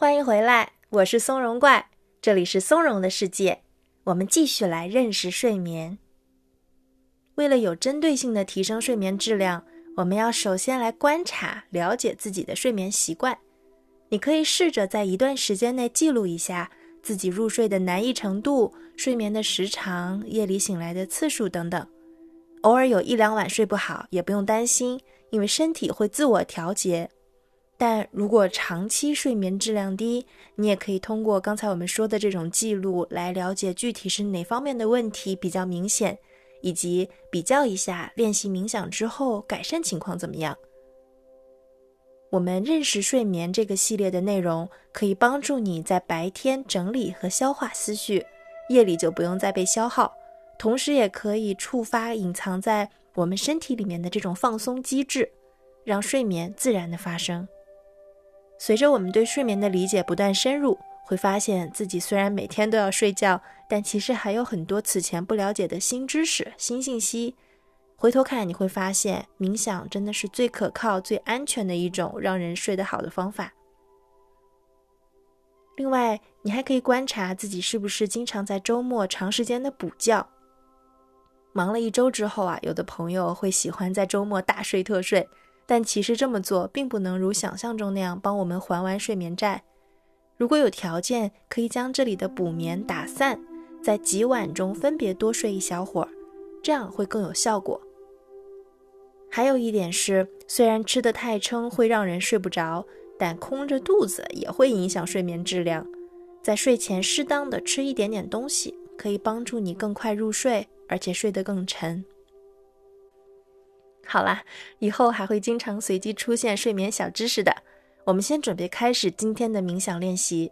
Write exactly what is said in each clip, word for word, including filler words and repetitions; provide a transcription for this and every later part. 欢迎回来，我是松茸怪，这里是松茸的世界，我们继续来认识睡眠。为了有针对性的提升睡眠质量，我们要首先来观察了解自己的睡眠习惯。你可以试着在一段时间内记录一下自己入睡的难易程度、睡眠的时长、夜里醒来的次数等等。偶尔有一两晚睡不好也不用担心，因为身体会自我调节。但如果长期睡眠质量低，你也可以通过刚才我们说的这种记录来了解具体是哪方面的问题比较明显，以及比较一下练习冥想之后改善情况怎么样。我们认识睡眠这个系列的内容可以帮助你在白天整理和消化思绪，夜里就不用再被消耗，同时也可以触发隐藏在我们身体里面的这种放松机制，让睡眠自然的发生。随着我们对睡眠的理解不断深入，会发现自己虽然每天都要睡觉，但其实还有很多此前不了解的新知识、新信息。回头看你会发现，冥想真的是最可靠、最安全的一种让人睡得好的方法。另外，你还可以观察自己是不是经常在周末长时间的补觉。忙了一周之后啊，有的朋友会喜欢在周末大睡特睡，但其实这么做并不能如想象中那样帮我们还完睡眠债。如果有条件，可以将这里的补眠打散，在几晚中分别多睡一小会儿，这样会更有效果。还有一点是，虽然吃得太撑会让人睡不着，但空着肚子也会影响睡眠质量。在睡前适当的吃一点点东西，可以帮助你更快入睡，而且睡得更沉。好啦，以后还会经常随机出现睡眠小知识的。我们先准备开始今天的冥想练习。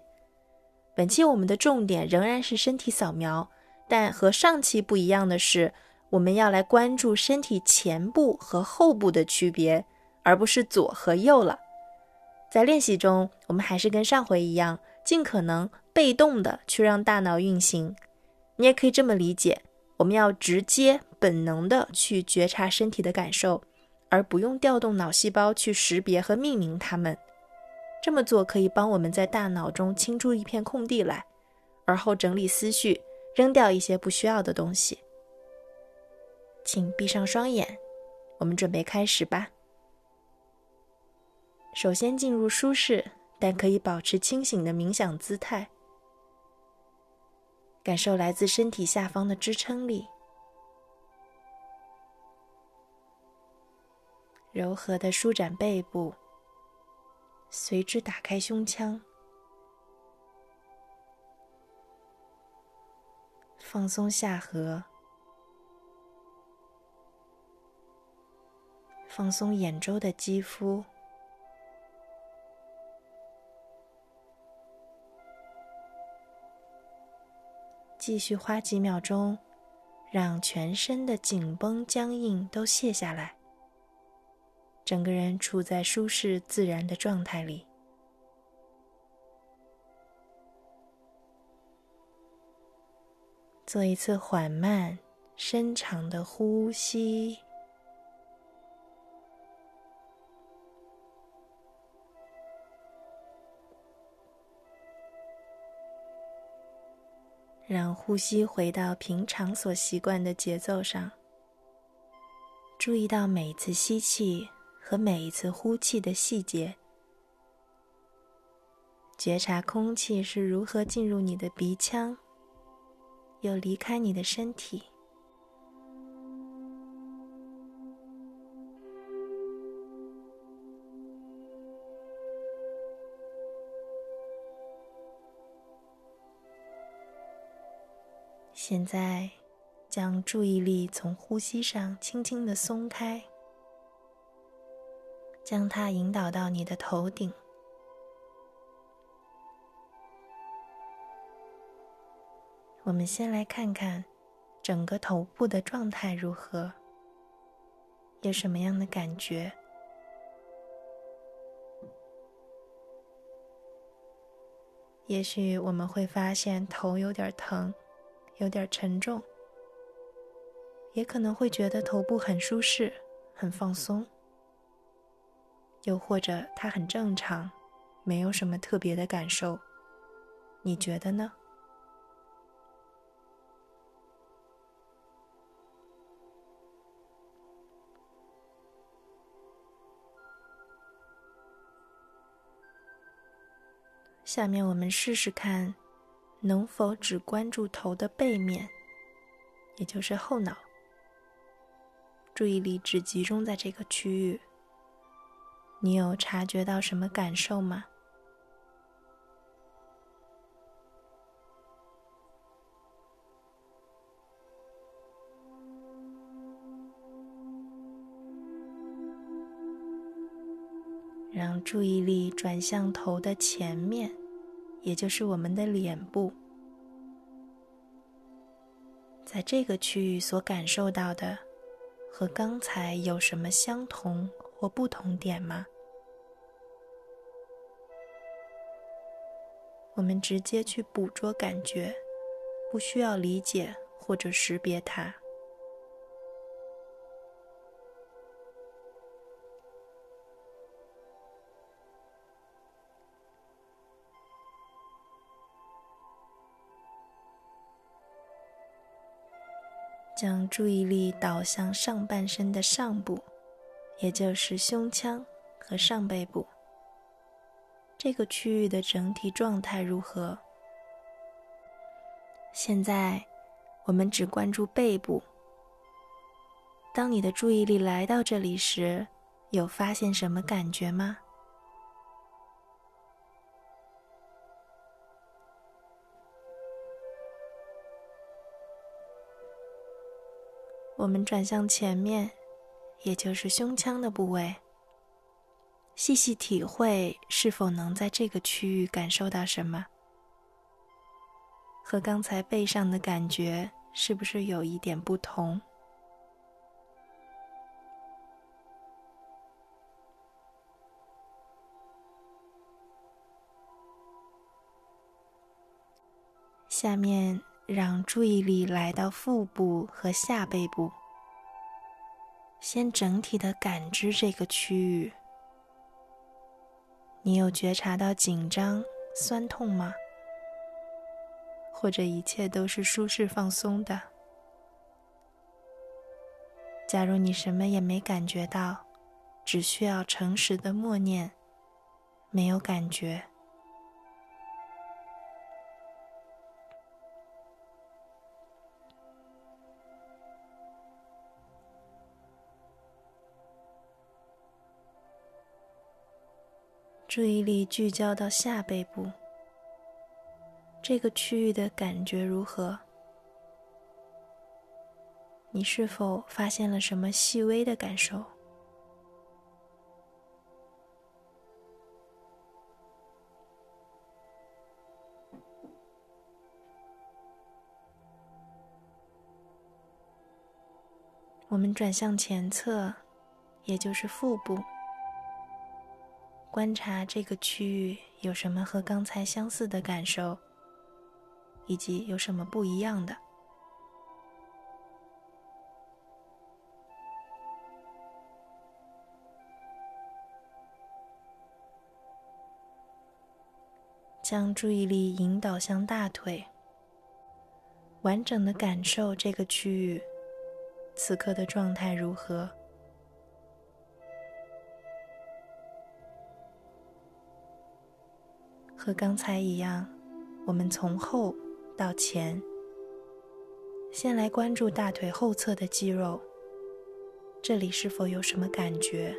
本期我们的重点仍然是身体扫描，但和上期不一样的是，我们要来关注身体前部和后部的区别，而不是左和右了。在练习中，我们还是跟上回一样，尽可能被动的去让大脑运行。你也可以这么理解，我们要直接本能的去觉察身体的感受，而不用调动脑细胞去识别和命名它们。这么做可以帮我们在大脑中清出一片空地来，而后整理思绪，扔掉一些不需要的东西。请闭上双眼，我们准备开始吧。首先进入舒适但可以保持清醒的冥想姿态，感受来自身体下方的支撑力，柔和地舒展背部，随之打开胸腔，放松下颌，放松眼周的肌肤，继续花几秒钟，让全身的紧绷僵硬都卸下来，整个人处在舒适自然的状态里。做一次缓慢、深长的呼吸，让呼吸回到平常所习惯的节奏上，注意到每一次吸气和每一次呼气的细节，觉察空气是如何进入你的鼻腔，又离开你的身体。现在将注意力从呼吸上轻轻地松开，将它引导到你的头顶，我们先来看看整个头部的状态如何，有什么样的感觉？也许我们会发现头有点疼，有点沉重，也可能会觉得头部很舒适，很放松，又或者它很正常，没有什么特别的感受，你觉得呢？下面我们试试看，能否只关注头的背面，也就是后脑，注意力只集中在这个区域。你有察觉到什么感受吗？让注意力转向头的前面，也就是我们的脸部。在这个区域所感受到的，和刚才有什么相同或不同点吗？我们直接去捕捉感觉，不需要理解或者识别它。将注意力导向上半身的上部，也就是胸腔和上背部。这个区域的整体状态如何？现在，我们只关注背部。当你的注意力来到这里时，有发现什么感觉吗？我们转向前面，也就是胸腔的部位，细细体会是否能在这个区域感受到什么，和刚才背上的感觉是不是有一点不同？下面让注意力来到腹部和下背部，先整体的感知这个区域。你有觉察到紧张、酸痛吗？或者一切都是舒适放松的？假如你什么也没感觉到，只需要诚实的默念，没有感觉。注意力聚焦到下背部，这个区域的感觉如何？你是否发现了什么细微的感受？我们转向前侧，也就是腹部。观察这个区域有什么和刚才相似的感受，以及有什么不一样的。将注意力引导向大腿，完整的感受这个区域，此刻的状态如何？和刚才一样，我们从后到前，先来关注大腿后侧的肌肉，这里是否有什么感觉？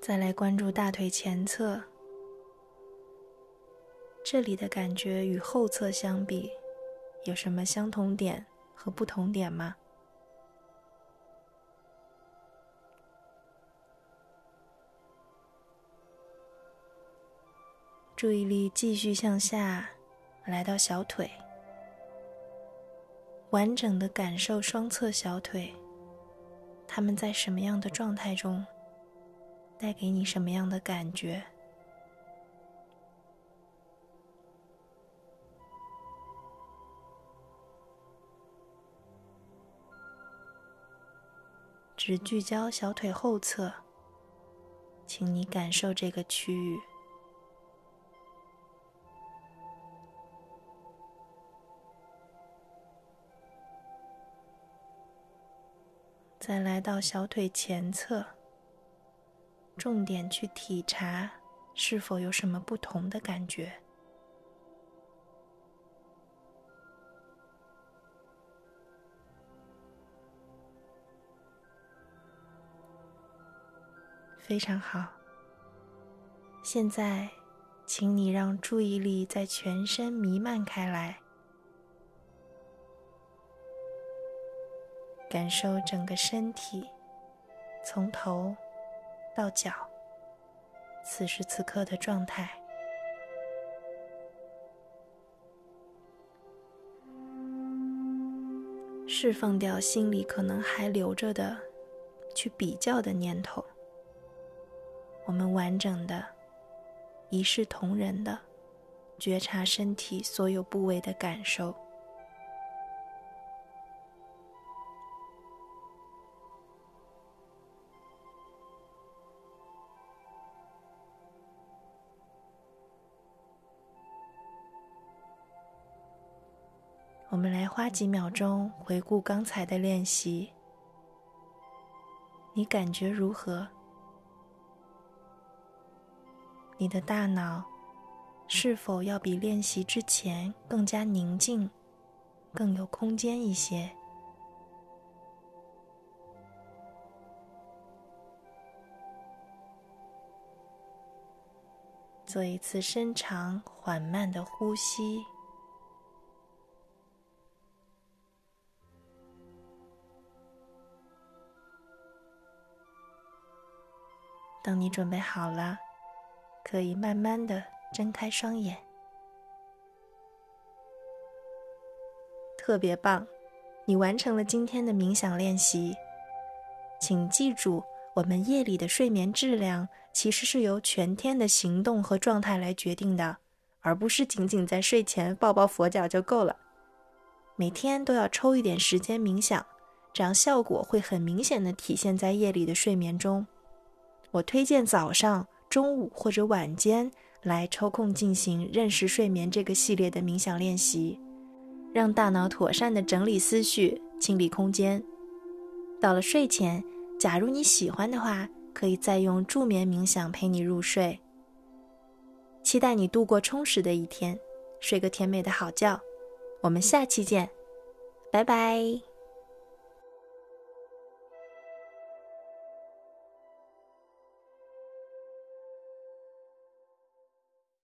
再来关注大腿前侧，这里的感觉与后侧相比，有什么相同点和不同点吗？注意力继续向下，来到小腿，完整的感受双侧小腿，它们在什么样的状态中，带给你什么样的感觉？只聚焦小腿后侧，请你感受这个区域。再来到小腿前侧，重点去体察是否有什么不同的感觉。非常好，现在请你让注意力在全身弥漫开来，感受整个身体从头到脚此时此刻的状态。释放掉心里可能还留着的去比较的念头，我们完整的一视同仁的觉察身体所有部位的感受。我们来花几秒钟回顾刚才的练习，你感觉如何？你的大脑是否要比练习之前更加宁静，更有空间一些？做一次深长缓慢的呼吸，当你准备好了，可以慢慢地睁开双眼。特别棒，你完成了今天的冥想练习。请记住，我们夜里的睡眠质量其实是由全天的行动和状态来决定的，而不是仅仅在睡前抱抱佛脚就够了。每天都要抽一点时间冥想，这样效果会很明显地体现在夜里的睡眠中。我推荐早上、中午或者晚间来抽空进行认识睡眠这个系列的冥想练习，让大脑妥善地整理思绪，清理空间。到了睡前，假如你喜欢的话，可以再用助眠冥想陪你入睡。期待你度过充实的一天，睡个甜美的好觉。我们下期见，拜拜。